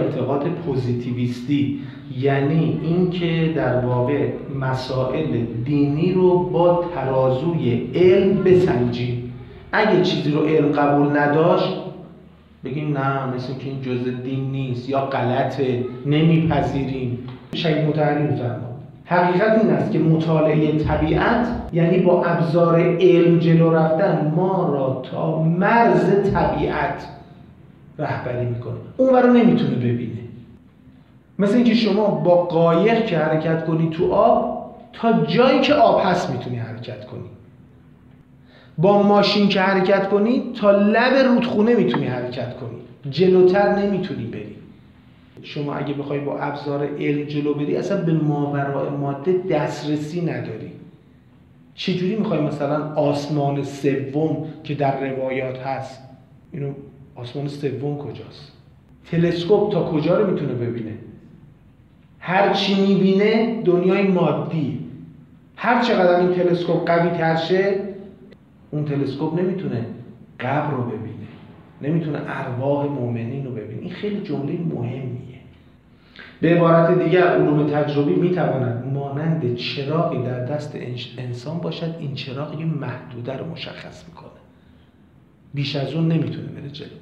اعتقاد پوزیتیویستی یعنی اینکه در واقع مسائل دینی رو با ترازوی علم بسنجیم. اگه چیزی رو علم قبول نداشت بگیم نه، مثل که این جزء دین نیست یا غلطه، نمیپذیریم. شیخ مطهری می‌فرماید حقیقت این است که مطالعه طبیعت یعنی با ابزار علم جلو رفتن ما را تا مرز طبیعت رهبری میکنه، اون رو نمیتونه ببینه. مثل اینکه شما با قایق که حرکت کنی تو آب، تا جایی که آب هست میتونی حرکت کنی. با ماشین که حرکت کنی تا لب رودخونه میتونی حرکت کنی، جلوتر نمیتونی بری. شما اگه بخوای با ابزار علم جلو بری اصلا به ماوراء ماده دسترسی نداری. چجوری میخوای مثلا آسمان سوم که در روایات هست، اینو آسمان سوم کجاست؟ تلسکوپ تا کجا رو میتونه ببینه؟ هر چی میبینه دنیای مادی. هر چقدر این تلسکوپ قوی تر شه، اون تلسکوپ نمیتونه قبر رو ببینه، نمیتونه ارواح مؤمنین رو ببینه. این خیلی جمله مهمیه. به عبارت دیگر علوم تجربی میتواند مانند چراغی در دست انسان باشد. این چراغ یه محدوده رو مشخص میکنه، بیش از اون نمیتونه بره جلو.